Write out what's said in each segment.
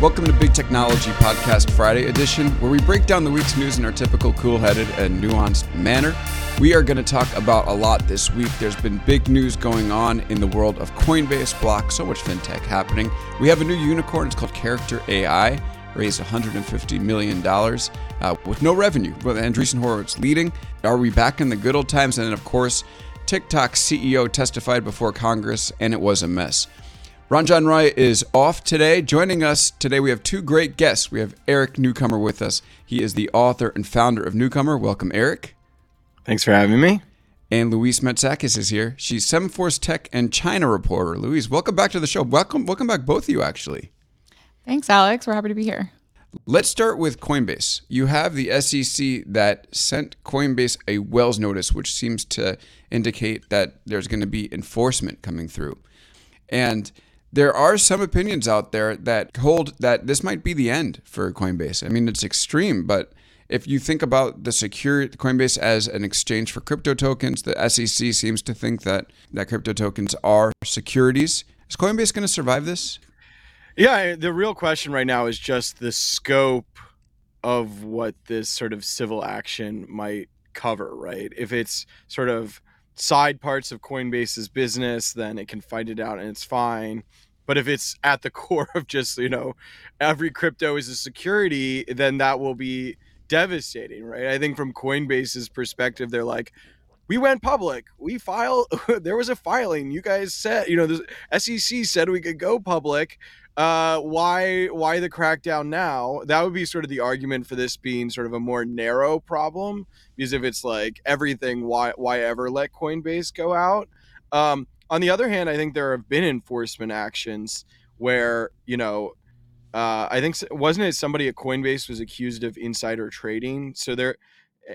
Welcome to Big Technology Podcast Friday edition, where we break down the week's news in our typical cool-headed and nuanced manner. We are going to talk about a lot this week. There's been big news going on in the world of Coinbase, Block, so much fintech happening. We have a new unicorn. It's called Character AI. Raised $150 million with no revenue, with Andreessen Horowitz leading. Are we back in the good old times? And then, of course, TikTok CEO testified before Congress, and it was a mess. Ranjan Roy is off today. Joining us today, we have two great guests. We have Eric Newcomer with us. He is the author and founder of Newcomer. Welcome, Eric. Thanks for having me. And Louise Matsakis is here. She's Semaphore Tech and China reporter. Louise, welcome back to the show. Welcome back, both of you, actually. Thanks, Alex. We're happy to be here. Let's start with Coinbase. You have the SEC that sent Coinbase a Wells notice, which seems to indicate that there's going to be enforcement coming through. And there are some opinions out there that hold that this might be the end for Coinbase. I mean, it's extreme, but if you think about the security, Coinbase as an exchange for crypto tokens, the SEC seems to think that crypto tokens are securities. Is Coinbase going to survive this? Yeah, the real question right now is just the scope of what this sort of civil action might cover, right? If it's sort of side parts of Coinbase's business, then it can fight it out and it's fine. But if it's at the core of just, every crypto is a security, then that will be devastating, right? I think from Coinbase's perspective, they're like, we went public. There was a filing. You guys said, the SEC said we could go public. Why the crackdown now? That would be sort of the argument for this being sort of a more narrow problem, because if it's like everything, why ever let Coinbase go out? On the other hand, I think there have been enforcement actions where, I think, wasn't it somebody at Coinbase was accused of insider trading? So there,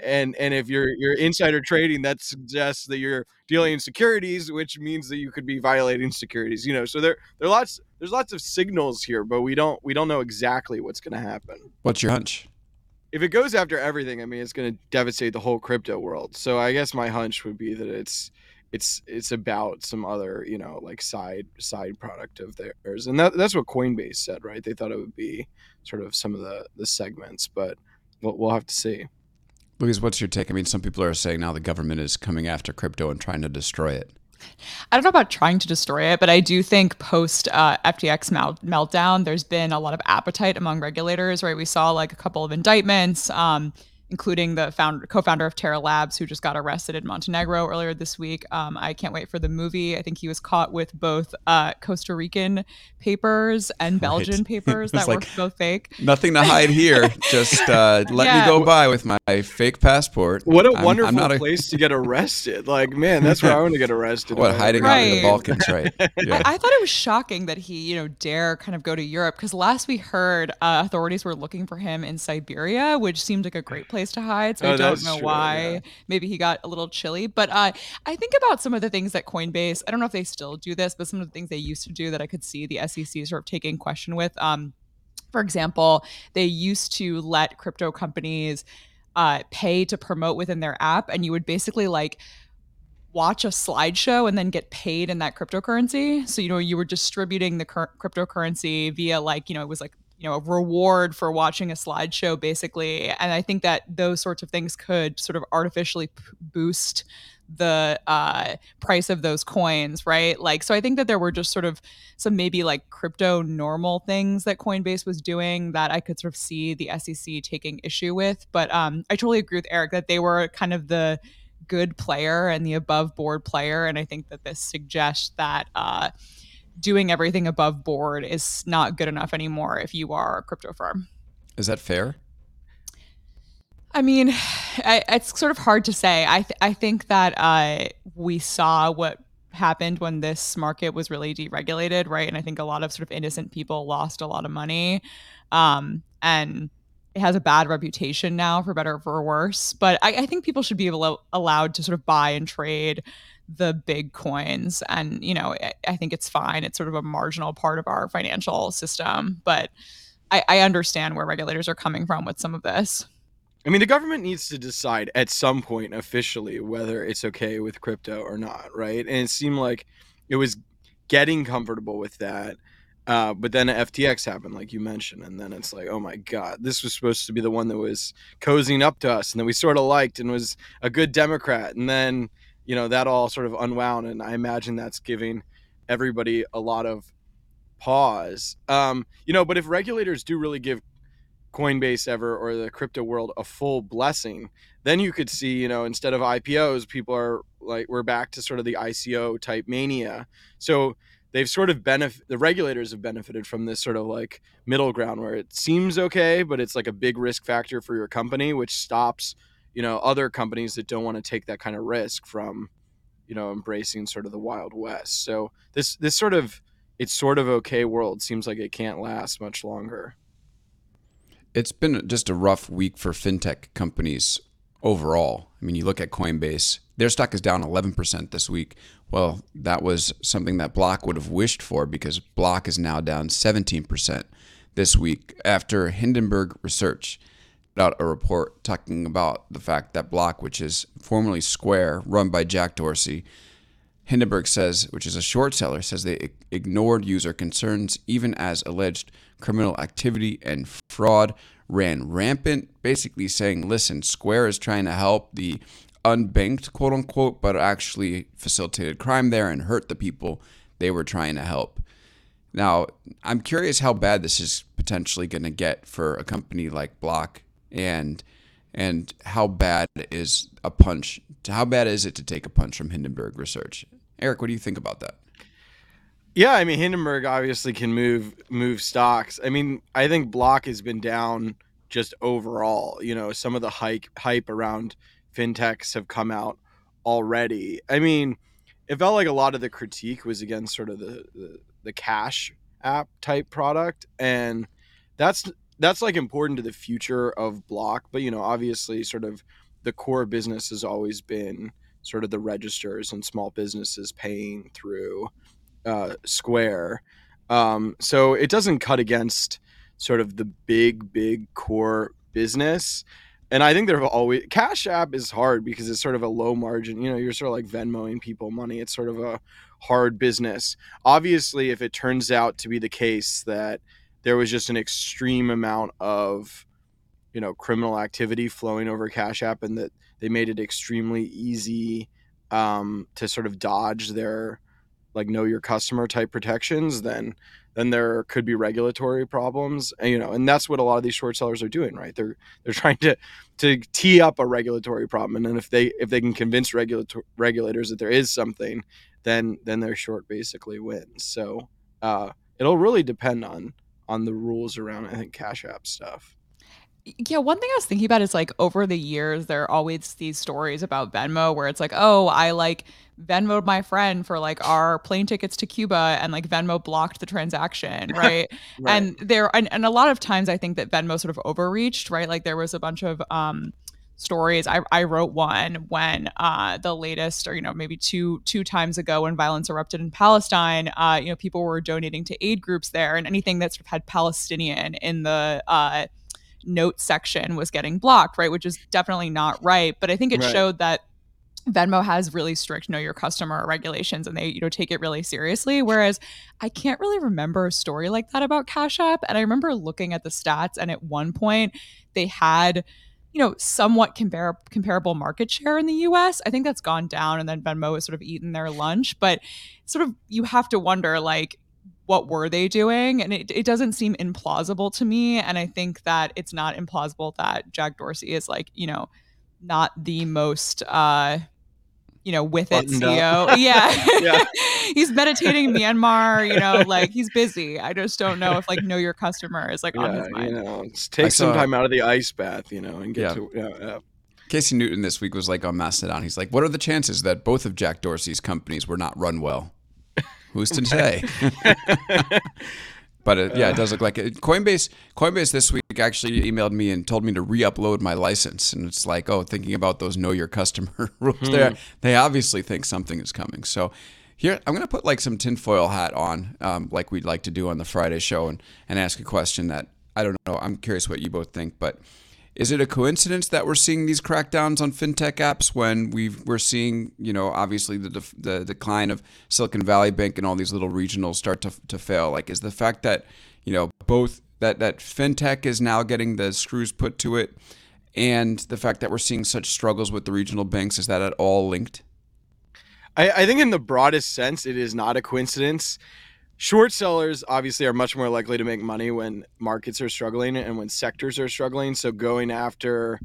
and if you're insider trading, that suggests that you're dealing in securities, which means that you could be violating securities, so there's lots of signals here, but we don't know exactly what's going to happen. What's your hunch? If it goes after everything, I mean, it's going to devastate the whole crypto world. So I guess my hunch would be that it's about some other, side product of theirs. And that's what Coinbase said, right? They thought it would be sort of some of the segments, but we'll have to see. Louise, what's your take? I mean, some people are saying now the government is coming after crypto and trying to destroy it. I don't know about trying to destroy it, but I do think post FTX meltdown, there's been a lot of appetite among regulators, right? We saw a couple of indictments, including the co-founder of Terra Labs, who just got arrested in Montenegro earlier this week. I can't wait for the movie. I think he was caught with both Costa Rican papers and Belgian papers that were both fake. Nothing to hide here. Just let me go by with my fake passport. What a wonderful place to get arrested. That's where I want to get arrested. What, hiding out in the Balkans, right? Yeah. I thought it was shocking that he, dare kind of go to Europe, because last we heard, authorities were looking for him in Siberia, which seemed like a great place to hide. So I don't know why. Yeah. Maybe he got a little chilly. But I think about some of the things that Coinbase, I don't know if they still do this, but some of the things they used to do that I could see the SEC sort of taking question with. For example, they used to let crypto companies pay to promote within their app, and you would basically watch a slideshow and then get paid in that cryptocurrency. So, you were distributing the cryptocurrency via it was a reward for watching a slideshow, basically. And I think that those sorts of things could sort of artificially boost the price of those coins, right? So I think that there were just sort of some maybe crypto normal things that Coinbase was doing that I could sort of see the SEC taking issue with. But I totally agree with Eric that they were kind of the good player and the above board player. And I think that this suggests that doing everything above board is not good enough anymore if you are a crypto firm. Is that fair? I mean, it's sort of hard to say. I think that we saw what happened when this market was really deregulated, right? And I think a lot of sort of innocent people lost a lot of money. And It has a bad reputation now, for better or for worse. But I think people should be allowed to sort of buy and trade the big coins. And, you know, I think it's fine. It's sort of a marginal part of our financial system. But I understand where regulators are coming from with some of this. I mean, the government needs to decide at some point officially whether it's okay with crypto or not, right? And it seemed like it was getting comfortable with that. But then FTX happened, like you mentioned, and then it's like, oh my God, this was supposed to be the one that was cozying up to us and that we sort of liked and was a good Democrat. And then, you know, that all sort of unwound, and I imagine that's giving everybody a lot of pause. You know, but if regulators do really give Coinbase ever or the crypto world a full blessing, then you could see, you know, instead of IPOs, people are like, we're back to sort of the ICO type mania. So they've sort of the regulators have benefited from this sort of like middle ground where it seems okay, but it's like a big risk factor for your company, which stops, you know, other companies that don't want to take that kind of risk from, you know, embracing sort of the Wild West. So this sort of, it's sort of okay world seems like it can't last much longer. It's been just a rough week for fintech companies overall. I mean, you look at Coinbase, their stock is down 11% this week. Well, that was something that Block would have wished for, because Block is now down 17% this week after Hindenburg Research put out a report talking about the fact that Block, which is formerly Square, run by Jack Dorsey, Hindenburg says, which is a short seller, says they ignored user concerns even as alleged criminal activity and fraud ran rampant, basically saying, listen, Square is trying to help the unbanked, quote unquote, but actually facilitated crime there and hurt the people they were trying to help. Now, I'm curious how bad this is potentially going to get for a company like Block, and how bad is a punch? How bad is it to take a punch from Hindenburg Research? Eric, what do you think about that? Yeah, I mean, Hindenburg obviously can move stocks. I mean, I think Block has been down just overall. You know, some of the hype around fintechs have come out already. I mean, it felt like a lot of the critique was against sort of the Cash App type product, and that's like important to the future of Block. But, you know, obviously sort of the core business has always been sort of the registers and small businesses paying through Square. So it doesn't cut against sort of the big core business. And I think Cash App is hard because it's sort of a low margin, you know, you're sort of like Venmoing people money. It's sort of a hard business. Obviously, if it turns out to be the case that there was just an extreme amount of, you know, criminal activity flowing over Cash App, and that they made it extremely easy to sort of dodge their like know your customer type protections, then there could be regulatory problems, and, you know, and that's what a lot of these short sellers are doing, right? They're trying to tee up a regulatory problem, and then if they can convince regulators that there is something, then their short basically wins. So it'll really depend on the rules around, I think, Cash App stuff. Yeah, one thing I was thinking about is, like, over the years, there are always these stories about Venmo where it's like, oh, I, like, Venmoed my friend for, like, our plane tickets to Cuba, and, like, Venmo blocked the transaction, right? Right. And a lot of times I think that Venmo sort of overreached, right? Like, there was a bunch of stories. I wrote one when the latest, or, you know, maybe two times ago, when violence erupted in Palestine, you know, people were donating to aid groups there, and anything that sort of had Palestinian in the note section was getting blocked, right? Which is definitely not right. But I think it showed that Venmo has really strict know your customer regulations, and they, you know, take it really seriously. Whereas I can't really remember a story like that about Cash App. And I remember looking at the stats, and at one point they had, you know, somewhat comparable market share in the US. I think that's gone down, and then Venmo has sort of eaten their lunch. But sort of you have to wonder, like, what were they doing? And it doesn't seem implausible to me. And I think that it's not implausible that Jack Dorsey is, like, you know, not the most, you know, with it CEO. Yeah. He's meditating in Myanmar, you know, like, he's busy. I just don't know if, like, know your customer is, like, on his mind. You know, take some time out of the ice bath, you know, and get to Casey Newton this week was, like, on Mastodon. He's like, what are the chances that both of Jack Dorsey's companies were not run well? Who's to say? But it does look like it. Coinbase this week Anthropic actually emailed me and told me to re-upload my license. And it's like, oh, thinking about those know your customer rules there. They obviously think something is coming. So here, I'm going to put like some tinfoil hat on, like we'd like to do on the Friday show, and ask a question that, I don't know, I'm curious what you both think, but is it a coincidence that we're seeing these crackdowns on fintech apps when we're seeing, you know, obviously the decline of Silicon Valley Bank and all these little regionals start to fail? Like, is the fact that, you know, both that fintech is now getting the screws put to it and the fact that we're seeing such struggles with the regional banks, is that at all linked? I think in the broadest sense, it is not a coincidence. Short sellers obviously are much more likely to make money when markets are struggling and when sectors are struggling. So going after,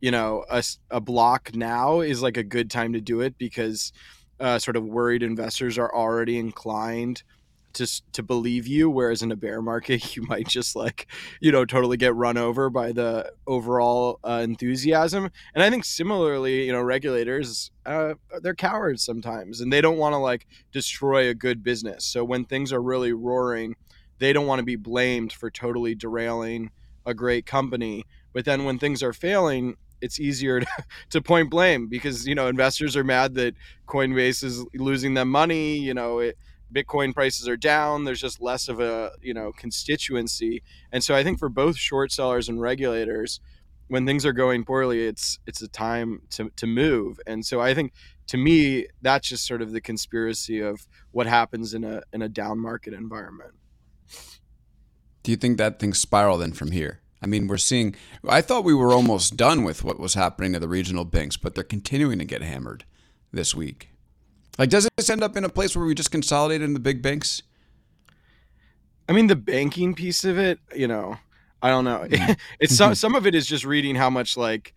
you know, a block now is like a good time to do it because sort of worried investors are already inclined to believe you. Whereas in a bear market, you might just like, you know, totally get run over by the overall enthusiasm. And I think similarly, you know, regulators, they're cowards sometimes and they don't want to like destroy a good business. So when things are really roaring, they don't want to be blamed for totally derailing a great company. But then when things are failing, it's easier to point blame because, you know, investors are mad that Coinbase is losing them money. You know, Bitcoin prices are down. There's just less of a, you know, constituency. And so I think for both short sellers and regulators, when things are going poorly, it's a time to move. And so I think to me, that's just sort of the conspiracy of what happens in a down market environment. Do you think that things spiral then from here? I mean, I thought we were almost done with what was happening to the regional banks, but they're continuing to get hammered this week. Like, does this end up in a place where we just consolidate in the big banks? I mean, the banking piece of it, you know, I don't know. It's some of it is just reading how much like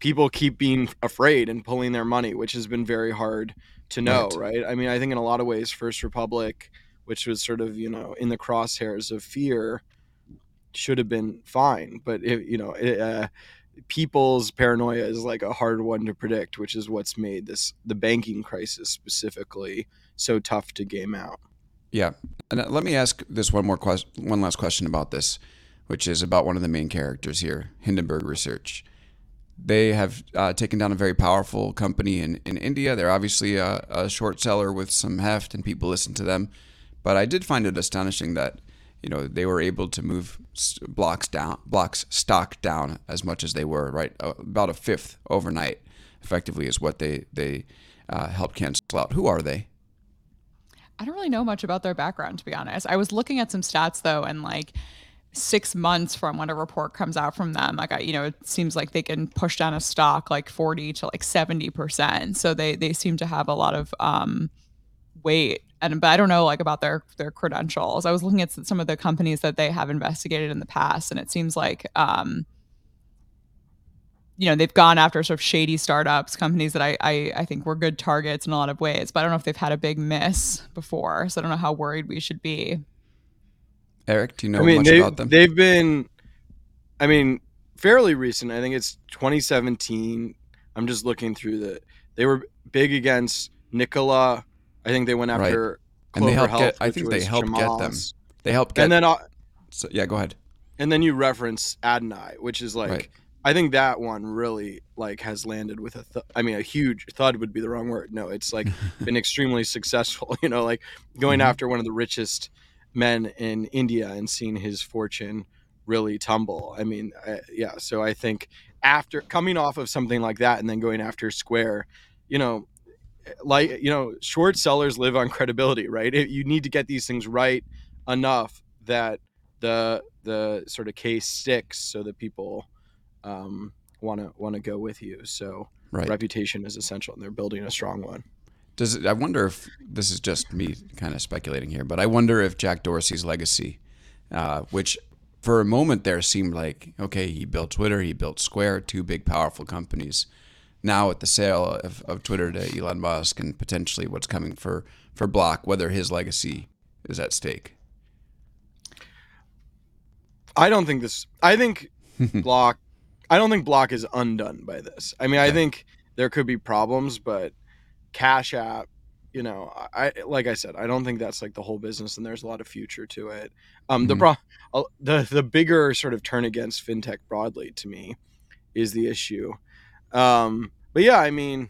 people keep being afraid and pulling their money, which has been very hard to know, right? I mean, I think in a lot of ways, First Republic, which was sort of, you know, in the crosshairs of fear, should have been fine. But, people's paranoia is like a hard one to predict, which is what's made the banking crisis specifically so tough to game out. Yeah. And let me ask this one last question about this, which is about one of the main characters here, Hindenburg Research. They have taken down a very powerful company in India. They're obviously a short seller with some heft and people listen to them. But I did find it astonishing that, you know, they were able to move Block's stock down as much as they were, right? About a fifth overnight, effectively, is what they helped cancel out. Who are they? I don't really know much about their background, to be honest. I was looking at some stats, though, and like 6 months from when a report comes out from them, like, you know, it seems like they can push down a stock like 40 to like 70%. So they seem to have a lot of weight. But I don't know like about their credentials. I was looking at some of the companies that they have investigated in the past, and it seems like you know, they've gone after sort of shady startups, companies that I think were good targets in a lot of ways. But I don't know if they've had a big miss before, so I don't know how worried we should be. Eric, do you know much about them? They've been, I mean, fairly recent. I think it's 2017. I'm just looking through that. They were big against Nikola. I think they went after Clover Health. I think they helped Jamal's. Get them. They helped get. And then, so, yeah, go ahead. And then you reference ADNI, which is like, right. I think that one really like has landed with a huge thud would be the wrong word. No, it's like been extremely successful. You know, like going after one of the richest men in India and seeing his fortune really tumble. I mean, yeah. So I think after coming off of something like that and then going after Square, you know. Like, you know, short sellers live on credibility, right? You need to get these things right enough that the sort of case sticks so that people want to go with you. So right. Reputation is essential, and they're building a strong one. I wonder if this is just me kind of speculating here, but I wonder if Jack Dorsey's legacy, which for a moment there seemed like, okay, he built Twitter, he built Square, two big powerful companies. Now at the sale of Twitter to Elon Musk and potentially what's coming for Block, whether his legacy is at stake. I don't think Block is undone by this. I mean, I think there could be problems, but Cash App you know, like I said, I don't think that's like the whole business, and there's a lot of future to it. The bigger sort of turn against fintech broadly to me is the issue. But yeah, I mean,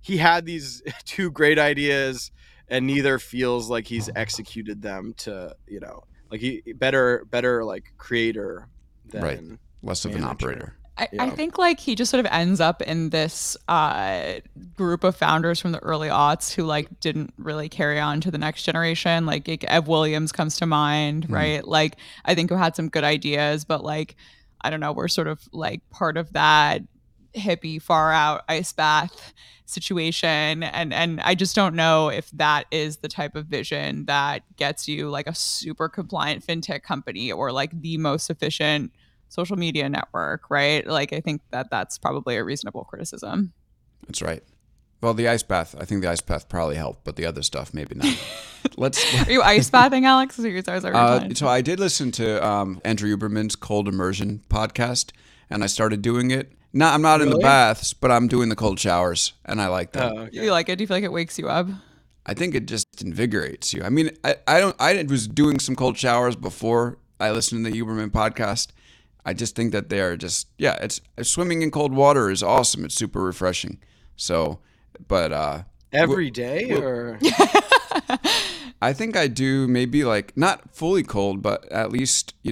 he had these two great ideas, and neither feels like he's executed them to, you know, like he better like creator than right. Less manager. Of an operator. I think like he just sort of ends up in this group of founders from the early aughts who like didn't really carry on to the next generation. Like Ev Williams comes to mind, right? Like I think who had some good ideas, but like, I don't know, we're sort of like part of that hippie far out ice bath situation. And I just don't know if that is the type of vision that gets you like a super compliant fintech company or like the most efficient social media network, right? Like, I think that that's probably a reasonable criticism. That's right. Well, the ice bath, I think the ice bath probably helped, but the other stuff, maybe not. Are you ice bathing, Alex? So I did listen to Andrew Uberman's Cold Immersion podcast, and I started doing it. No, I'm not in the baths, but I'm doing the cold showers, and I like that. Oh, okay. You like it? Do you feel like it wakes you up? I think it just invigorates you. I mean, I was doing some cold showers before I listened to the Uberman podcast. I just think that they are just, yeah, it's swimming in cold water is awesome. It's super refreshing. So, but every day or I think I do maybe like not fully cold, but at least, you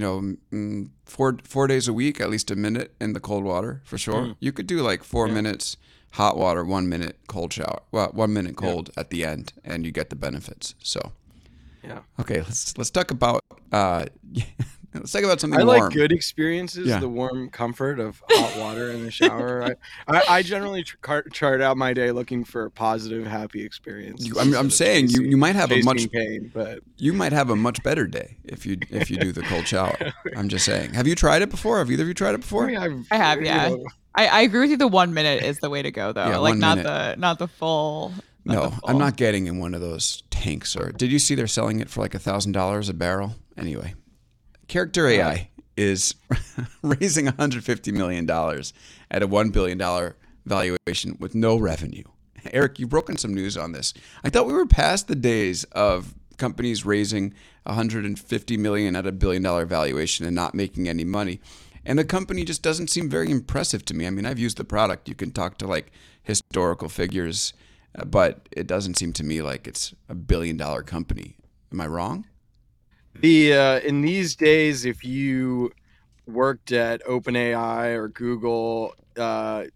know, four days a week, at least a minute in the cold water for sure. You could do like 4 minutes hot water, 1 minute cold shower, well, 1 minute cold at the end, and you get the benefits. So, yeah. Okay, let's talk about let's talk about something warm. I like good experiences, the warm comfort of hot water in the shower. I generally chart out my day looking for positive, happy experiences. I'm saying you might have a much pain, but you might have a much better day if you do the cold shower. I'm just saying. Have you tried it before? Have either of you tried it before? I mean, I have, yeah. I agree with you. The 1 minute is the way to go, though. Yeah, like not the full. No, I'm not getting in one of those tanks. Or did you see they're selling it for like $1,000 a barrel? Anyway. Character AI is raising $150 million at a $1 billion valuation with no revenue. Eric, you've broken some news on this. I thought we were past the days of companies raising $150 million at a $1 billion valuation and not making any money. And the company just doesn't seem very impressive to me. I mean, I've used the product. You can talk to like historical figures, but it doesn't seem to me like it's a $1 billion company. Am I wrong? In these days, if you worked at OpenAI or Google, the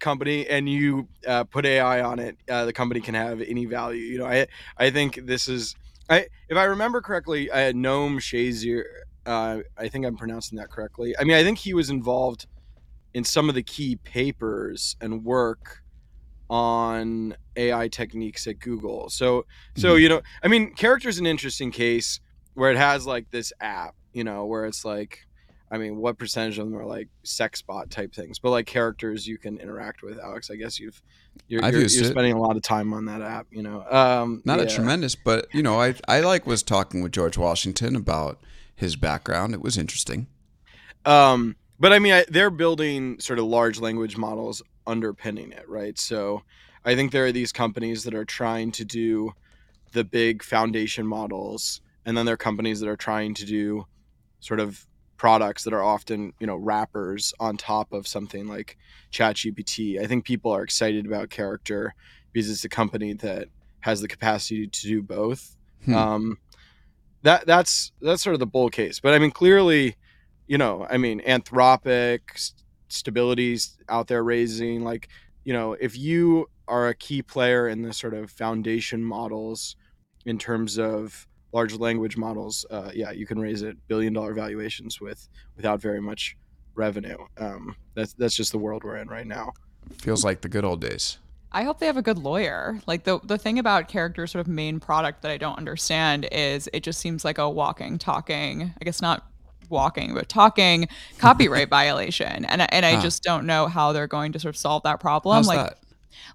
company, and you put AI on it, the company can have any value. You know, I think this is, if I remember correctly, I had Noam Shazier. I think I'm pronouncing that correctly. I mean, I think he was involved in some of the key papers and work on AI techniques at Google. So you know, I mean, Character's an interesting case where it has like this app, you know, where it's like, I mean, what percentage of them are like sex bot type things, but like characters you can interact with. Alex, I guess you're spending a lot of time on that app, you know. Not a tremendous, but you know, I like was talking with George Washington about his background. It was interesting. But I mean, they're building sort of large language models underpinning it, right? So I think there are these companies that are trying to do the big foundation models, and then there are companies that are trying to do sort of products that are often, you know, wrappers on top of something like ChatGPT. I think people are excited about Character because it's a company that has the capacity to do both. That's sort of the bull case. But I mean, clearly, you know, I mean, Anthropic, Stability's out there raising, like, you know, if you are a key player in the sort of foundation models in terms of large language models, you can raise at $1 billion valuations without very much revenue. That's just the world we're in right now. Feels like the good old days. I hope they have a good lawyer. Like the thing about Character's sort of main product that I don't understand is it just seems like a walking, talking, I guess not walking but talking copyright violation, and I just don't know how they're going to sort of solve that problem. How's like that?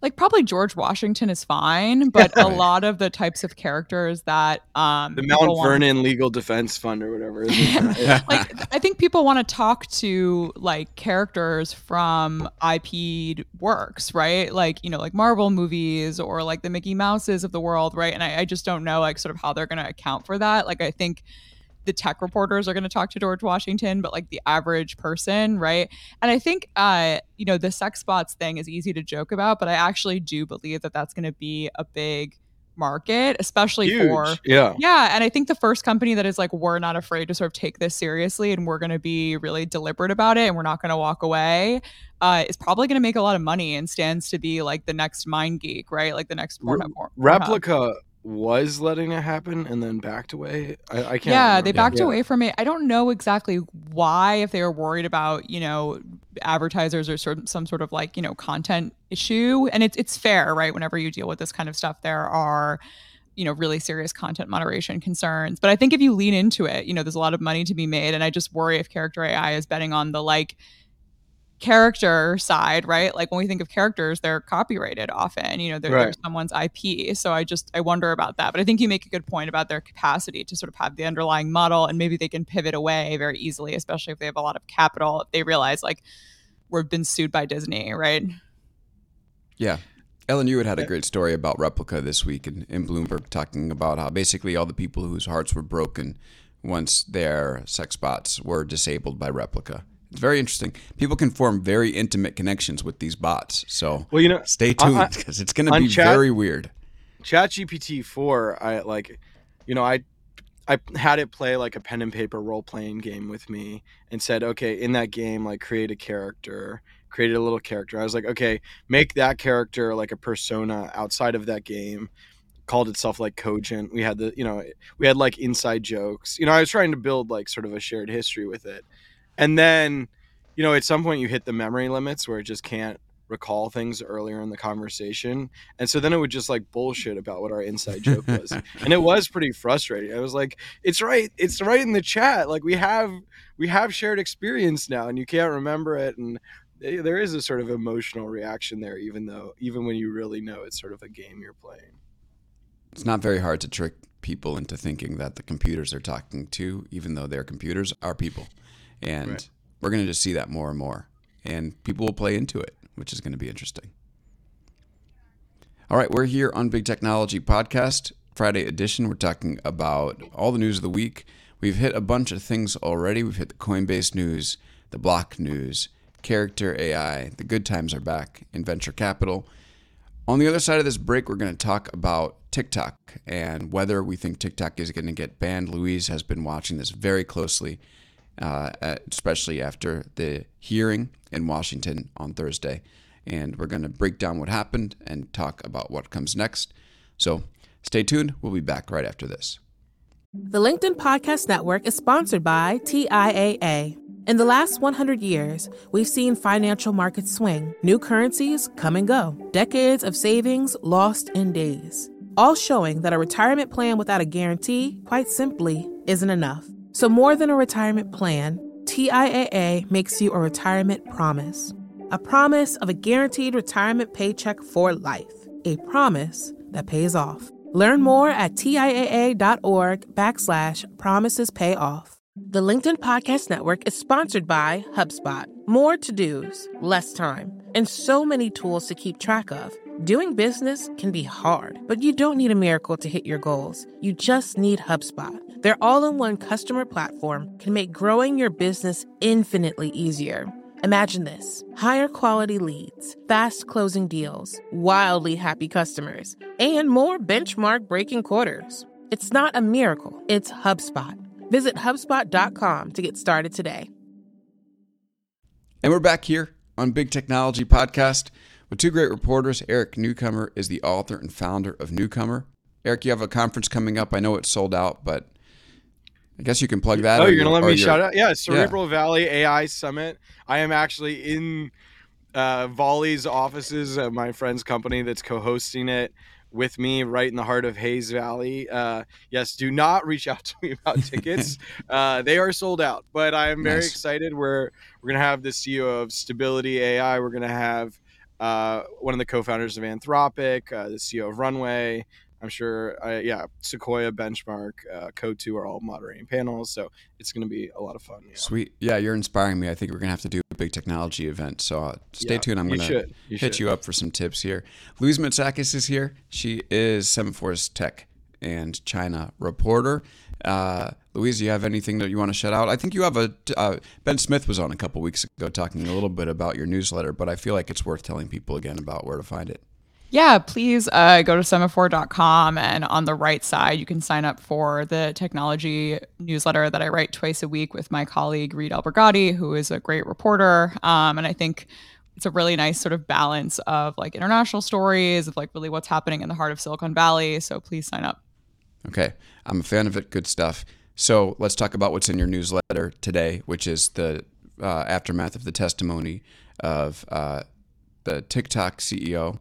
like probably George Washington is fine, but a lot of the types of characters that the Mount Vernon Legal Defense Fund or whatever is like I think people want to talk to like characters from IP'd works, right? Like, you know, like Marvel movies or like the Mickey Mouses of the world, right? And I just don't know like sort of how they're going to account for that. Like I think the tech reporters are going to talk to George Washington, but like the average person, right? And I think, you know, the sex bots thing is easy to joke about, but I actually do believe that that's going to be a big market, especially huge. Yeah. And I think the first company that is like, we're not afraid to sort of take this seriously and we're going to be really deliberate about it and we're not going to walk away is probably going to make a lot of money and stands to be like the next MindGeek, right? Like the next Replica. Was letting it happen and then backed away. I can't. Yeah, remember. They backed away from it. I don't know exactly why, if they were worried about, you know, advertisers or some sort of like, you know, content issue. And it's fair, right? Whenever you deal with this kind of stuff, there are, you know, really serious content moderation concerns. But I think if you lean into it, you know, there's a lot of money to be made. And I just worry if Character AI is betting on the like character side, right? Like when we think of characters, they're copyrighted often, you know, they're someone's IP. So I wonder about that. But I think you make a good point about their capacity to sort of have the underlying model, and maybe they can pivot away very easily, especially if they have a lot of capital, if they realize like we've been sued by Disney, right? Yeah. Ellen, you had a great story about Replica this week in Bloomberg, talking about how basically all the people whose hearts were broken once their sex bots were disabled by Replica. It's very interesting. People can form very intimate connections with these bots. So well, you know, stay tuned because it's going to be very weird. ChatGPT-4, I like, you know, I had it play like a pen and paper role playing game with me and said, okay, in that game, like created a little character. I was like, okay, make that character like a persona outside of that game. Called itself like Cogent. We had like inside jokes. You know, I was trying to build like sort of a shared history with it. And then, you know, at some point you hit the memory limits where it just can't recall things earlier in the conversation. And so then it would just like bullshit about what our inside joke was. And it was pretty frustrating. I was like, it's right in the chat. Like we have shared experience now and you can't remember it. And there is a sort of emotional reaction there, even when you really know it's sort of a game you're playing. It's not very hard to trick people into thinking that the computers are talking to, even though their computers are people. And we're going to just see that more and more. And people will play into it, which is going to be interesting. All right, we're here on Big Technology Podcast, Friday edition. We're talking about all the news of the week. We've hit a bunch of things already. We've hit the Coinbase news, the Block news, Character AI, the good times are back in venture capital. On the other side of this break, we're going to talk about TikTok and whether we think TikTok is going to get banned. Louise has been watching this very closely. Especially after the hearing in Washington on Thursday. And we're going to break down what happened and talk about what comes next. So stay tuned. We'll be back right after this. The LinkedIn Podcast Network is sponsored by TIAA. In the last 100 years, we've seen financial markets swing, new currencies come and go, decades of savings lost in days, all showing that a retirement plan without a guarantee, quite simply, isn't enough. So more than a retirement plan, TIAA makes you a retirement promise. A promise of a guaranteed retirement paycheck for life. A promise that pays off. Learn more at TIAA.org/promises-pay-off. The LinkedIn Podcast Network is sponsored by HubSpot. More to-dos, less time, and so many tools to keep track of. Doing business can be hard, but you don't need a miracle to hit your goals. You just need HubSpot. Their all-in-one customer platform can make growing your business infinitely easier. Imagine this: higher quality leads, fast closing deals, wildly happy customers, and more benchmark-breaking quarters. It's not a miracle. It's HubSpot. Visit HubSpot.com to get started today. And we're back here on Big Technology Podcast. With two great reporters. Eric Newcomer is the author and founder of Newcomer. Eric, you have a conference coming up. I know it's sold out, but I guess you can plug that. Oh, you're going to let me shout out? Yeah, Cerebral Valley AI Summit. I am actually in Volley's offices at my friend's company that's co-hosting it with me right in the heart of Hayes Valley. Yes, do not reach out to me about tickets. They are sold out, but I am very excited. We're going to have the CEO of Stability AI. We're going to have one of the co-founders of Anthropic, the CEO of Runway. I'm sure, Sequoia, Benchmark, Code2 are all moderating panels. So it's going to be a lot of fun. Yeah. Sweet. Yeah, you're inspiring me. I think we're going to have to do a big technology event. So stay tuned. I'm going to hit you up for some tips here. Louise Matsakis is here. She is 7force Tech and China reporter. Louise, do you have anything that you want to shout out? I think you have a Ben Smith was on a couple weeks ago talking a little bit about your newsletter, but I feel like it's worth telling people again about where to find it. Yeah, please go to semaphore.com, and on the right side, you can sign up for the technology newsletter that I write twice a week with my colleague, Reid Albergati, who is a great reporter. And I think it's a really nice sort of balance of like international stories, of like really what's happening in the heart of Silicon Valley. So please sign up. Okay. I'm a fan of it. Good stuff. So let's talk about what's in your newsletter today, which is the aftermath of the testimony of the TikTok CEO,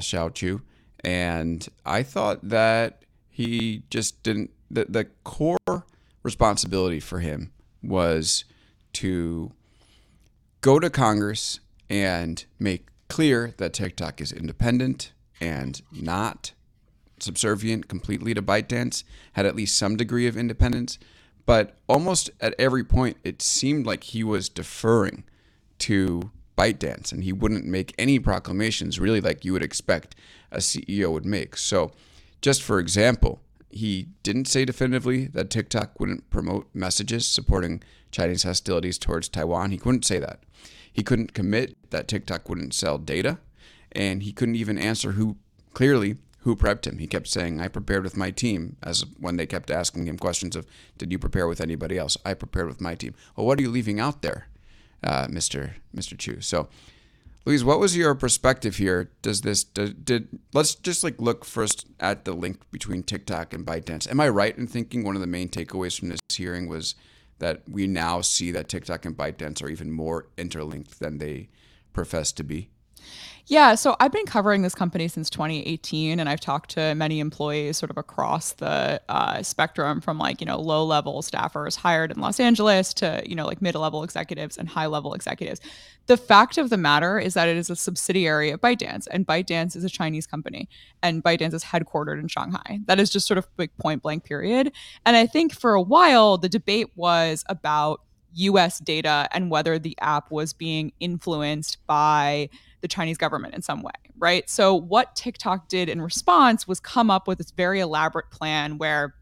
Shou Chew. And I thought that he just didn't, the core responsibility for him was to go to Congress and make clear that TikTok is independent and not subservient completely to ByteDance, had at least some degree of independence. But almost at every point, it seemed like he was deferring to ByteDance, and he wouldn't make any proclamations really like you would expect a CEO would make. So just for example, he didn't say definitively that TikTok wouldn't promote messages supporting Chinese hostilities towards Taiwan. He couldn't say that. He couldn't commit that TikTok wouldn't sell data, and he couldn't even answer who prepped him. He kept saying, I prepared with my team, as when they kept asking him questions of, did you prepare with anybody else? I prepared with my team. Well, what are you leaving out there? Mr. Chew. So, Louise, what was your perspective here? Let's just like look first at the link between TikTok and ByteDance. Am I right in thinking one of the main takeaways from this hearing was that we now see that TikTok and ByteDance are even more interlinked than they profess to be? Yeah, so I've been covering this company since 2018, and I've talked to many employees sort of across the spectrum, from like, you know, low-level staffers hired in Los Angeles to, you know, like mid-level executives and high-level executives. The fact of the matter is that it is a subsidiary of ByteDance, and ByteDance is a Chinese company, and ByteDance is headquartered in Shanghai. That is just sort of like point blank period. And I think for a while, the debate was about US data and whether the app was being influenced by the Chinese government in some way, right? So what TikTok did in response was come up with this very elaborate plan where,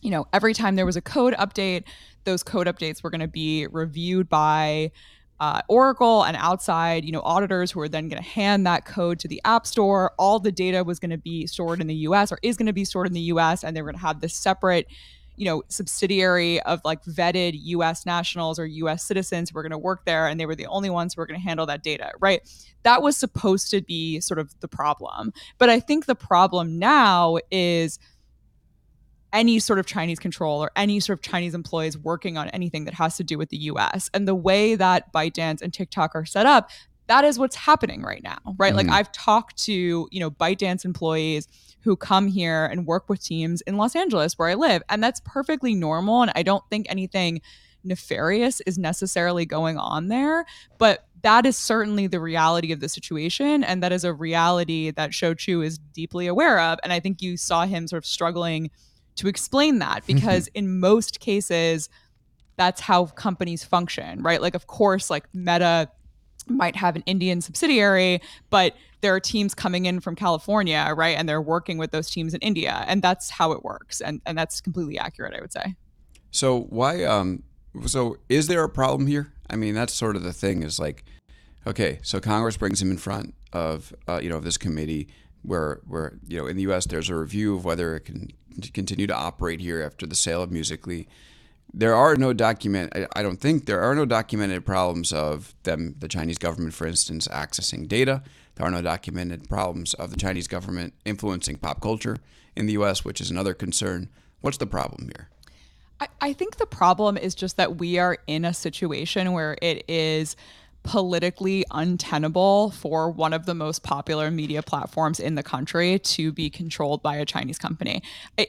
you know, every time there was a code update, those code updates were going to be reviewed by Oracle and outside, you know, auditors who are then going to hand that code to the App Store. All the data was going to be stored in the US, or is going to be stored in the US, and they were going to have this separate, you know, subsidiary of like vetted US nationals or US citizens who were going to work there, and they were the only ones who were going to handle that data, right? That was supposed to be sort of the problem. But I think the problem now is any sort of Chinese control or any sort of Chinese employees working on anything that has to do with the US. And the way that ByteDance and TikTok are set up, that is what's happening right now, right? Mm-hmm. Like I've talked to, you know, ByteDance employees who come here and work with teams in Los Angeles where I live. And that's perfectly normal. And I don't think anything nefarious is necessarily going on there. But that is certainly the reality of the situation. And that is a reality that Shou Chew is deeply aware of. And I think you saw him sort of struggling to explain that, because in most cases, that's how companies function, right? Like, of course, like Meta might have an Indian subsidiary, but there are teams coming in from California, right? And they're working with those teams in India, and that's how it works. And that's completely accurate, I would say. So why, so is there a problem here? I mean, that's sort of the thing is like, okay, so Congress brings him in front of, this committee where, you know, in the US there's a review of whether it can continue to operate here after the sale of Musical.ly. I don't think there are no documented problems of them, the Chinese government, for instance, accessing data. There are no documented problems of the Chinese government influencing pop culture in the US, which is another concern. What's the problem here? I think the problem is just that we are in a situation where it is politically untenable for one of the most popular media platforms in the country to be controlled by a Chinese company.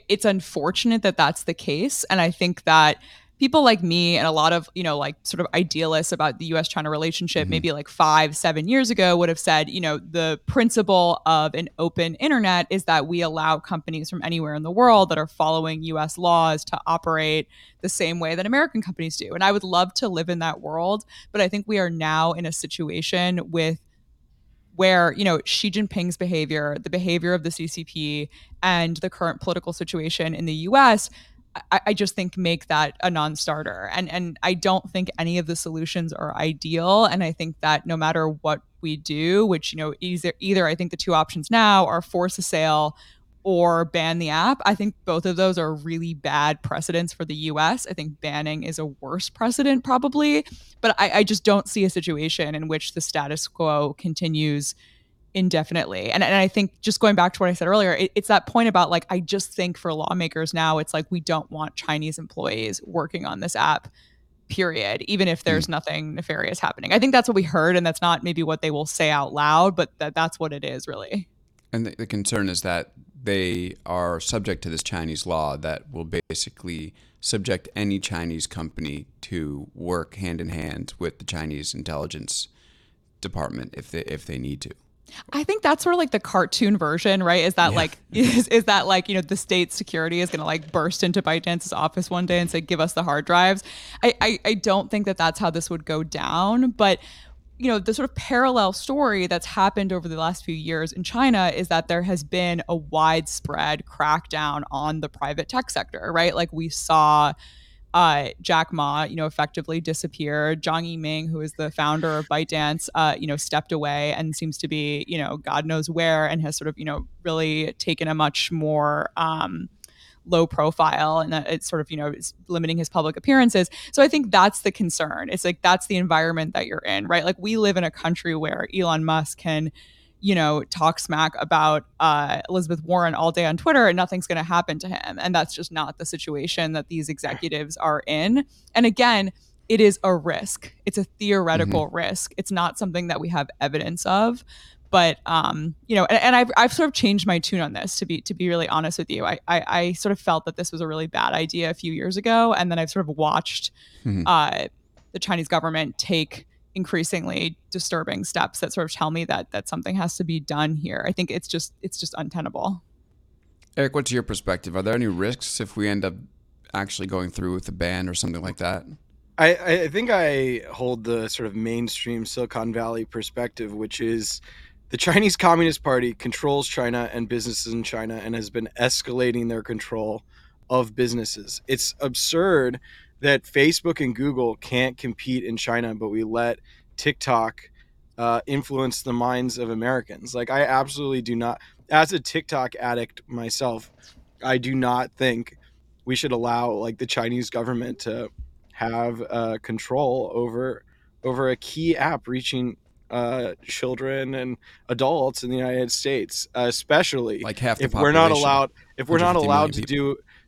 It's unfortunate that that's the case. And I think that people like me and a lot of, you know, like sort of idealists about the US-China relationship, maybe like 5-7 years ago would have said, you know, the principle of an open internet is that we allow companies from anywhere in the world that are following US laws to operate the same way that American companies do. And I would love to live in that world, but I think we are now in a situation with where, you know, Xi Jinping's behavior, the behavior of the CCP, and the current political situation in the US, I just think make that a non-starter. And I don't think any of the solutions are ideal. And I think that no matter what we do, which, you know, either I think the two options now are force a sale or ban the app. I think both of those are really bad precedents for the US. I think banning is a worse precedent probably, but I just don't see a situation in which the status quo continues indefinitely. And I think just going back to what I said earlier, it's that point about like, I just think for lawmakers now, it's like, we don't want Chinese employees working on this app, period, even if there's nothing nefarious happening. I think that's what we heard, and that's not maybe what they will say out loud, but that's what it is really. And the concern is that they are subject to this Chinese law that will basically subject any Chinese company to work hand in hand with the Chinese intelligence department if they need to. I think that's sort of like the cartoon version, right? Is that like, is that like, you know, the state security is going to like burst into ByteDance's office one day and say, give us the hard drives. I don't think that that's how this would go down, but you know, the sort of parallel story that's happened over the last few years in China is that there has been a widespread crackdown on the private tech sector, right? Like we saw Jack Ma, you know, effectively disappear. Zhang Yiming, who is the founder of ByteDance, you know, stepped away and seems to be, you know, God knows where, and has sort of, you know, really taken a much more low profile, and it's sort of, you know, it's limiting his public appearances. So I think that's the concern. It's like, that's the environment that you're in, right? Like we live in a country where Elon Musk can, you know, talk smack about Elizabeth Warren all day on Twitter and nothing's going to happen to him. And that's just not the situation that these executives are in. And again, it is a risk. It's a theoretical risk. It's not something that we have evidence of. But, you know, and I've sort of changed my tune on this, to be really honest with you. I sort of felt that this was a really bad idea a few years ago. And then I've sort of watched the Chinese government take increasingly disturbing steps that sort of tell me that something has to be done here. I think it's just untenable. Eric, what's your perspective? Are there any risks if we end up actually going through with a ban or something like that? I think I hold the sort of mainstream Silicon Valley perspective, which is the Chinese Communist Party controls China and businesses in China and has been escalating their control of businesses. It's absurd that Facebook and Google can't compete in China, but we let TikTok influence the minds of Americans. Like, I absolutely do not, as a TikTok addict myself, I do not think we should allow like the Chinese government to have control over a key app reaching children and adults in the United States, especially like half the population. if we're not allowed to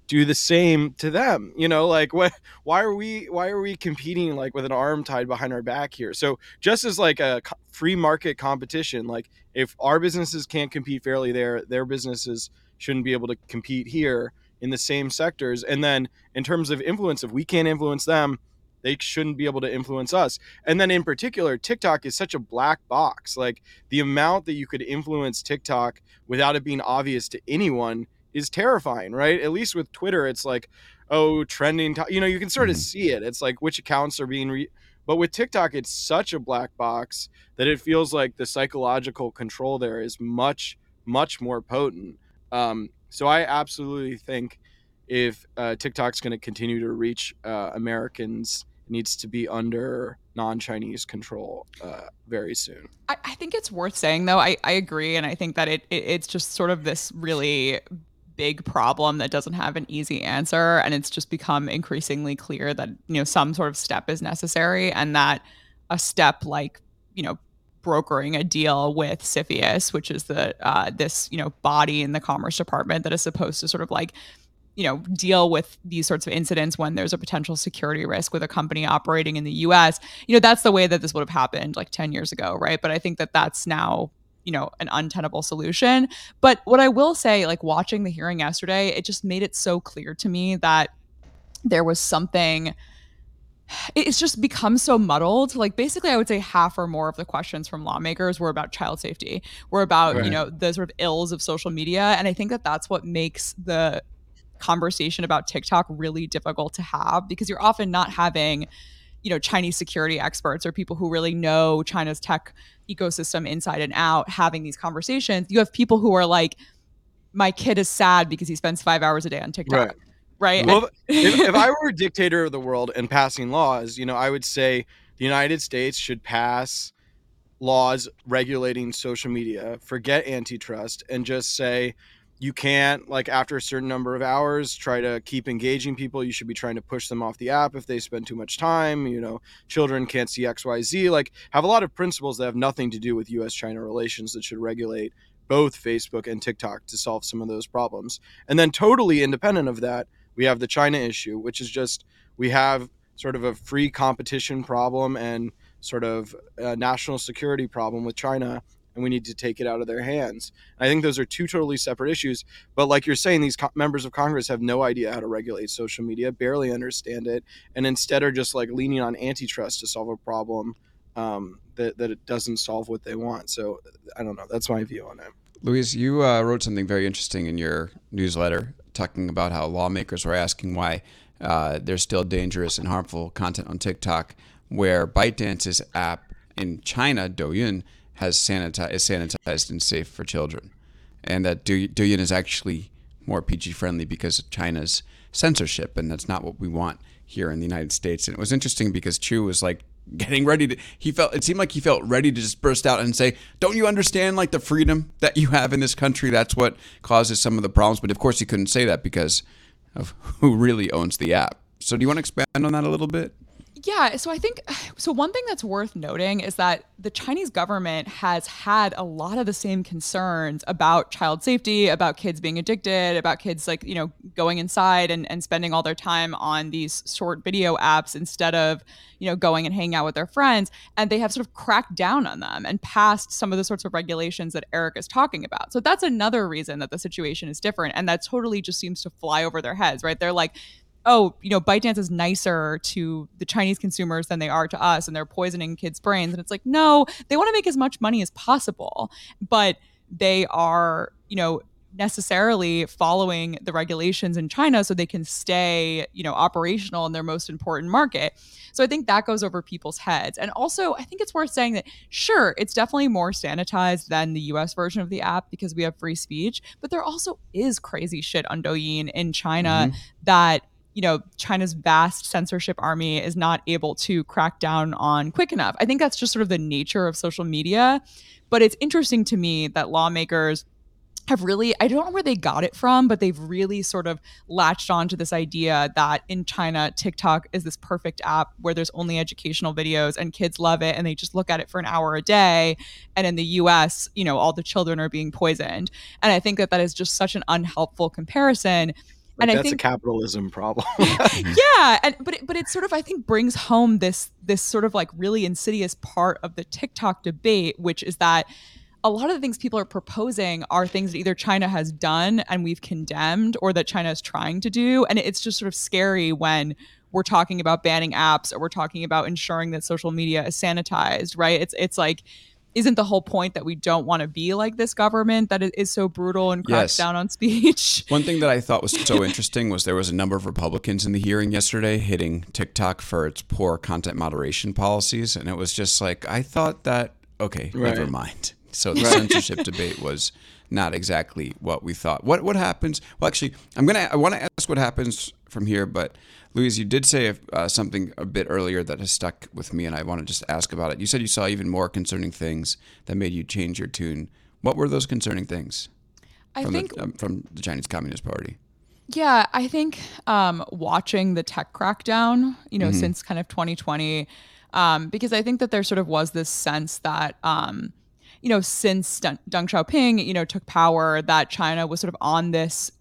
do the same to them, you know, like what? Why are we competing like with an arm tied behind our back here? So just as like a free market competition, like if our businesses can't compete fairly there, their businesses shouldn't be able to compete here in the same sectors. And then in terms of influence, if we can't influence them, they shouldn't be able to influence us. And then in particular, TikTok is such a black box. Like the amount that you could influence TikTok without it being obvious to anyone is terrifying, right? At least with Twitter, it's like, oh, trending, you know, you can sort of see it. It's like which accounts are being but with TikTok, it's such a black box that it feels like the psychological control there is much, much more potent. So I absolutely think if TikTok's going to continue to reach Americans, it needs to be under non-Chinese control very soon. I think it's worth saying, though, I agree. And I think that it's just sort of this really big problem that doesn't have an easy answer. And it's just become increasingly clear that, you know, some sort of step is necessary, and that a step like, you know, brokering a deal with CFIUS, which is the this, you know, body in the Commerce Department that is supposed to sort of like, you know, deal with these sorts of incidents when there's a potential security risk with a company operating in the US. You know, that's the way that this would have happened like 10 years ago, right? But I think that that's now, you know, an untenable solution. But what I will say, like watching the hearing yesterday, it just made it so clear to me that there was something. It's just become so muddled. Like, basically, I would say half or more of the questions from lawmakers were about child safety, were about, right, you know, the sort of ills of social media. And I think that that's what makes the conversation about TikTok really difficult to have, because you're often not having, you know, Chinese security experts or people who really know China's tech ecosystem inside and out having these conversations. You have people who are like, my kid is sad because he spends 5 hours a day on TikTok. Right. Right. Well, if I were a dictator of the world and passing laws, you know, I would say the United States should pass laws regulating social media, forget antitrust, and just say you can't, like, after a certain number of hours, try to keep engaging people. You should be trying to push them off the app if they spend too much time. You know, children can't see XYZ, like, have a lot of principles that have nothing to do with US-China relations that should regulate both Facebook and TikTok to solve some of those problems. And then totally independent of that, we have the China issue, which is just, we have sort of a free competition problem and sort of a national security problem with China, and we need to take it out of their hands. And I think those are two totally separate issues. But like you're saying, these members of Congress have no idea how to regulate social media, barely understand it, and instead are just like leaning on antitrust to solve a problem that it doesn't solve what they want. So I don't know. That's my view on it. Louise, you wrote something very interesting in your newsletter talking about how lawmakers were asking why there's still dangerous and harmful content on TikTok, where ByteDance's app in China, Douyin, is sanitized and safe for children. And that Douyin is actually more PG friendly because of China's censorship, and that's not what we want here in the United States. And it was interesting because Chew was like, getting ready to, he felt ready to just burst out and say, don't you understand, like, the freedom that you have in this country? That's what causes some of the problems. But of course he couldn't say that because of who really owns the app. So do you want to expand on that a little bit? Yeah. So I think, one thing that's worth noting is that the Chinese government has had a lot of the same concerns about child safety, about kids being addicted, about kids, like, you know, going inside and spending all their time on these short video apps instead of, you know, going and hanging out with their friends. And they have sort of cracked down on them and passed some of the sorts of regulations that Eric is talking about. So that's another reason that the situation is different. And that totally just seems to fly over their heads, right? They're like, oh, you know, ByteDance is nicer to the Chinese consumers than they are to us, and they're poisoning kids' brains. And it's like, no, they want to make as much money as possible, but they are, you know, necessarily following the regulations in China so they can stay, you know, operational in their most important market. So I think that goes over people's heads. And also, I think it's worth saying that, sure, it's definitely more sanitized than the US version of the app because we have free speech, but there also is crazy shit on Douyin in China that, you know, China's vast censorship army is not able to crack down on quick enough. I think that's just sort of the nature of social media. But it's interesting to me that lawmakers have really, I don't know where they got it from, but they've really sort of latched on to this idea that in China, TikTok is this perfect app where there's only educational videos and kids love it and they just look at it for an hour a day. And in the US, you know, all the children are being poisoned. And I think that is just such an unhelpful comparison. Like, and that's, I think, a capitalism problem. Yeah. But it sort of, I think, brings home this sort of like really insidious part of the TikTok debate, which is that a lot of the things people are proposing are things that either China has done and we've condemned, or that China is trying to do. And it's just sort of scary when we're talking about banning apps or we're talking about ensuring that social media is sanitized, right? It's like, isn't the whole point that we don't want to be like this government that is so brutal and cracks down on speech? One thing that I thought was so interesting was there was a number of Republicans in the hearing yesterday hitting TikTok for its poor content moderation policies. And it was just like, I thought that, okay, never mind. So the censorship debate was not exactly what we thought. What happens? Well, actually, I want to ask what happens from here, but Louise, you did say something a bit earlier that has stuck with me, and I want to just ask about it. You said you saw even more concerning things that made you change your tune. What were those concerning things from the Chinese Communist Party? Yeah, I think watching the tech crackdown, you know, since kind of 2020, because I think that there sort of was this sense that, you know, since Deng Xiaoping, you know, took power, that China was sort of on this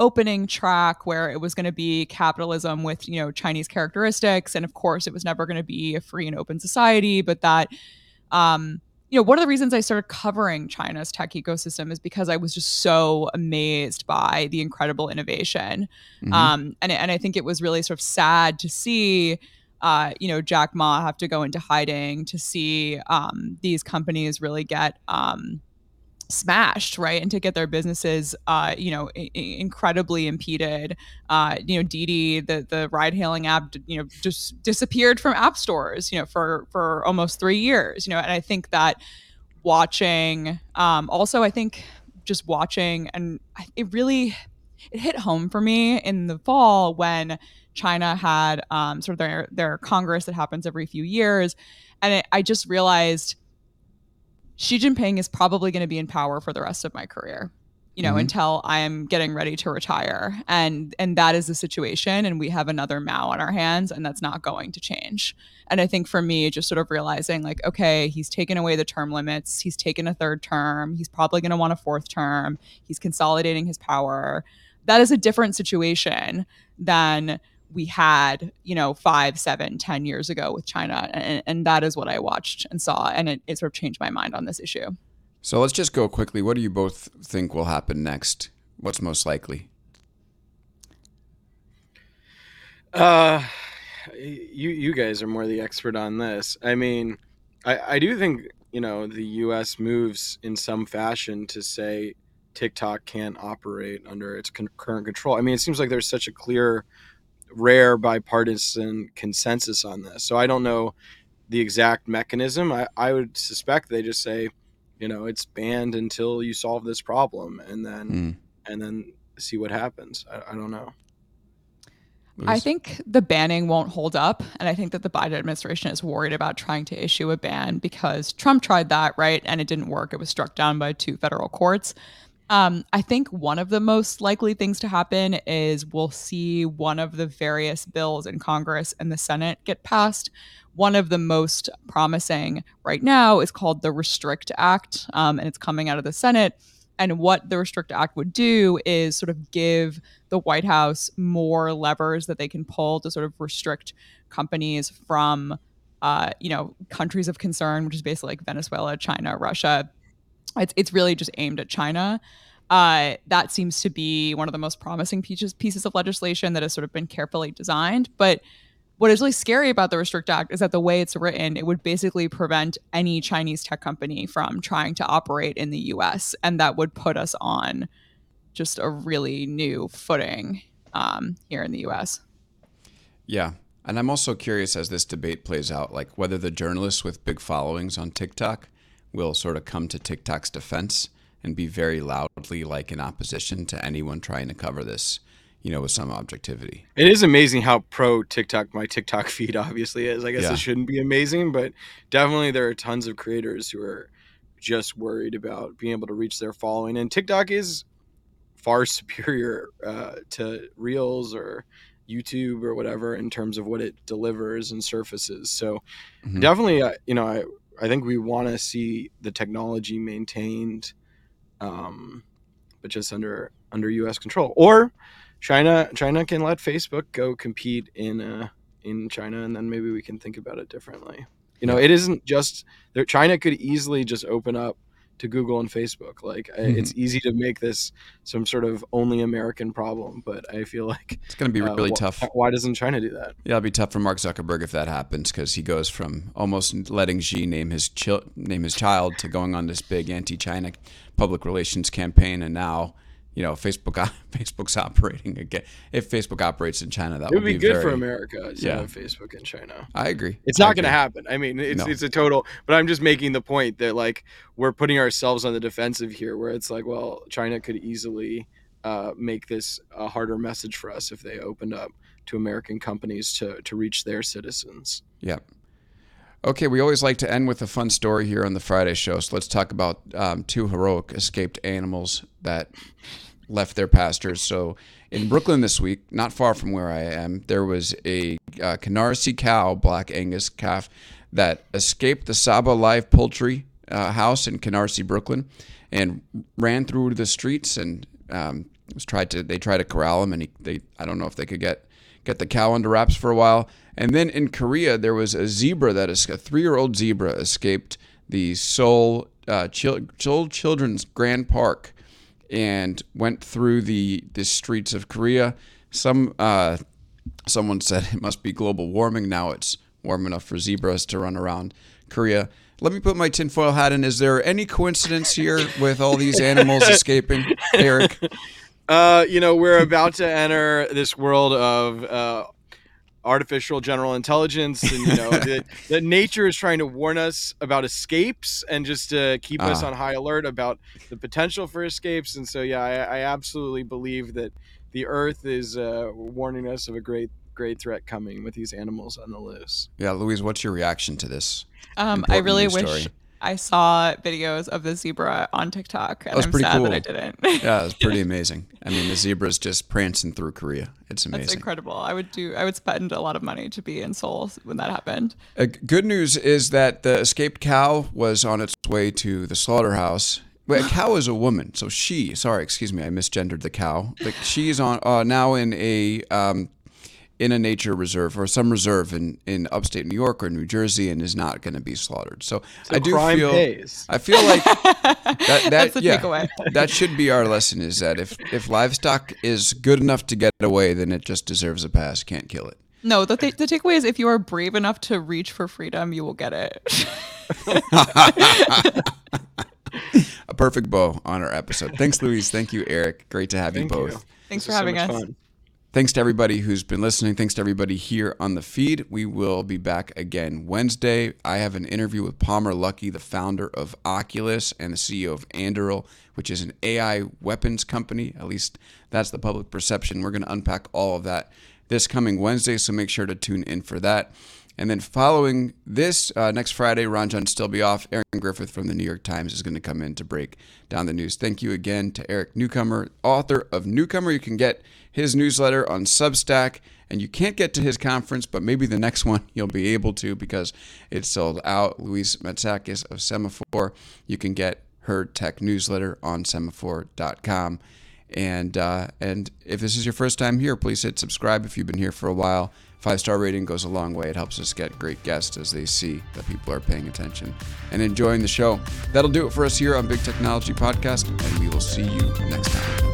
opening track where it was going to be capitalism with, you know, Chinese characteristics. And of course, it was never going to be a free and open society, but that you know, one of the reasons I started covering China's tech ecosystem is because I was just so amazed by the incredible innovation. Mm-hmm. And I think it was really sort of sad to see, you know, Jack Ma have to go into hiding, to see these companies really get smashed, right? And to get their businesses, you know, incredibly impeded. You know, Didi, the ride-hailing app, you know, just disappeared from app stores, you know, for almost 3 years, you know. And I think that watching, also I think just watching, and it really, it hit home for me in the fall when China had sort of their Congress that happens every few years. And I just realized Xi Jinping is probably going to be in power for the rest of my career, you know, mm-hmm. until I am getting ready to retire. And that is the situation. And we have another Mao on our hands, and that's not going to change. And I think for me, just sort of realizing like, okay, he's taken away the term limits. He's taken a third term. He's probably going to want a fourth term. He's consolidating his power. That is a different situation than we had, you know, 5, 7, 10 years ago with China. And that is what I watched and saw. And it sort of changed my mind on this issue. So let's just go quickly. What do you both think will happen next? What's most likely? You guys are more the expert on this. I mean, I do think, you know, the U.S. moves in some fashion to say TikTok can't operate under its current control. I mean, it seems like there's such a clear, rare bipartisan consensus on this. So I don't know the exact mechanism. I would suspect they just say, you know, it's banned until you solve this problem, and then see what happens. I don't know. I think the banning won't hold up. And I think that the Biden administration is worried about trying to issue a ban because Trump tried that, right? And it didn't work. It was struck down by 2 federal courts. I think one of the most likely things to happen is we'll see one of the various bills in Congress and the Senate get passed. One of the most promising right now is called the Restrict Act, and it's coming out of the Senate. And what the Restrict Act would do is sort of give the White House more levers that they can pull to sort of restrict companies from, you know, countries of concern, which is basically like Venezuela, China, Russia. It's really just aimed at China. That seems to be one of the most promising pieces of legislation that has sort of been carefully designed. But what is really scary about the Restrict Act is that the way it's written, it would basically prevent any Chinese tech company from trying to operate in the U.S. And that would put us on just a really new footing here in the U.S. Yeah. And I'm also curious, as this debate plays out, like whether the journalists with big followings on TikTok will sort of come to TikTok's defense and be very loudly like in opposition to anyone trying to cover this, you know, with some objectivity. It is amazing how pro TikTok my TikTok feed obviously is. I guess It shouldn't be amazing, but definitely there are tons of creators who are just worried about being able to reach their following. And TikTok is far superior to Reels or YouTube or whatever in terms of what it delivers and surfaces. So definitely, you know, I think we want to see the technology maintained, but just under U.S. control. Or China can let Facebook go compete in China, and then maybe we can think about it differently. You know, it isn't just there. China could easily just open up to Google and Facebook. Like it's easy to make this some sort of only American problem, but I feel like it's going to be really tough. Why doesn't China do that? Yeah, it'll be tough for Mark Zuckerberg if that happens, because he goes from almost letting Xi name his child to going on this big anti-China public relations campaign, and now, you know, Facebook's operating again. If Facebook operates in China, that would be good for America. Yeah, Facebook in China. I agree. It's not going to happen. I mean, it's a total. But I'm just making the point that like we're putting ourselves on the defensive here, where it's like, well, China could easily make this a harder message for us if they opened up to American companies to reach their citizens. Yep. Okay, we always like to end with a fun story here on the Friday show. So let's talk about 2 heroic escaped animals that left their pastures. So in Brooklyn this week, not far from where I am, there was a Canarsie cow, Black Angus calf, that escaped the Saba Live Poultry House in Canarsie, Brooklyn, and ran through the streets, and they tried to corral him, and I don't know if they could get the cow under wraps for a while. And then in Korea, there was a 3-year-old zebra escaped the Seoul Children's Grand Park and went through the streets of Korea. Someone said it must be global warming. Now it's warm enough for zebras to run around Korea. Let me put my tinfoil hat in. Is there any coincidence here with all these animals escaping, Eric? We're about to enter this world of artificial general intelligence, and that nature is trying to warn us about escapes and just to keep us on high alert about the potential for escapes. And so, I absolutely believe that the Earth is warning us of a great threat coming with these animals on the loose. Yeah, Louise, what's your reaction to this? I really wish I saw videos of the zebra on TikTok, and I'm sad that I didn't. Yeah, it was pretty amazing. I mean, the zebra's just prancing through Korea. It's amazing. That's incredible. I would spend a lot of money to be in Seoul when that happened. Good news is that the escaped cow was on its way to the slaughterhouse. Well, a cow is a woman, so I misgendered the cow. Like, she's on now in a in a nature reserve or some reserve in upstate New York or New Jersey, and is not going to be slaughtered. So I do feel pays. I feel like that's the takeaway. That should be our lesson: is that if livestock is good enough to get away, then it just deserves a pass. Can't kill it. No, the takeaway is if you are brave enough to reach for freedom, you will get it. A perfect bow on our episode. Thanks, Louise. Thank you, Eric. Great to have you both. Thanks for having us. Thanks to everybody who's been listening. Thanks to everybody here on the feed. We will be back again Wednesday. I have an interview with Palmer Luckey, the founder of Oculus and the CEO of Anduril, which is an AI weapons company. At least that's the public perception. We're going to unpack all of that this coming Wednesday, so make sure to tune in for that. And then following this, next Friday, Ranjan Stilbeoff, Aaron Griffith from the New York Times is going to come in to break down the news. Thank you again to Eric Newcomer, author of Newcomer. You can get his newsletter on Substack, and you can't get to his conference, but maybe the next one you'll be able to because it's sold out. Louise Matsakis of Semaphore. You can get her tech newsletter on semaphore.com. And if this is your first time here, please hit subscribe if you've been here for a while. 5-star rating goes a long way. It helps us get great guests as they see that people are paying attention and enjoying the show. That'll do it for us here on Big Technology Podcast, and we will see you next time.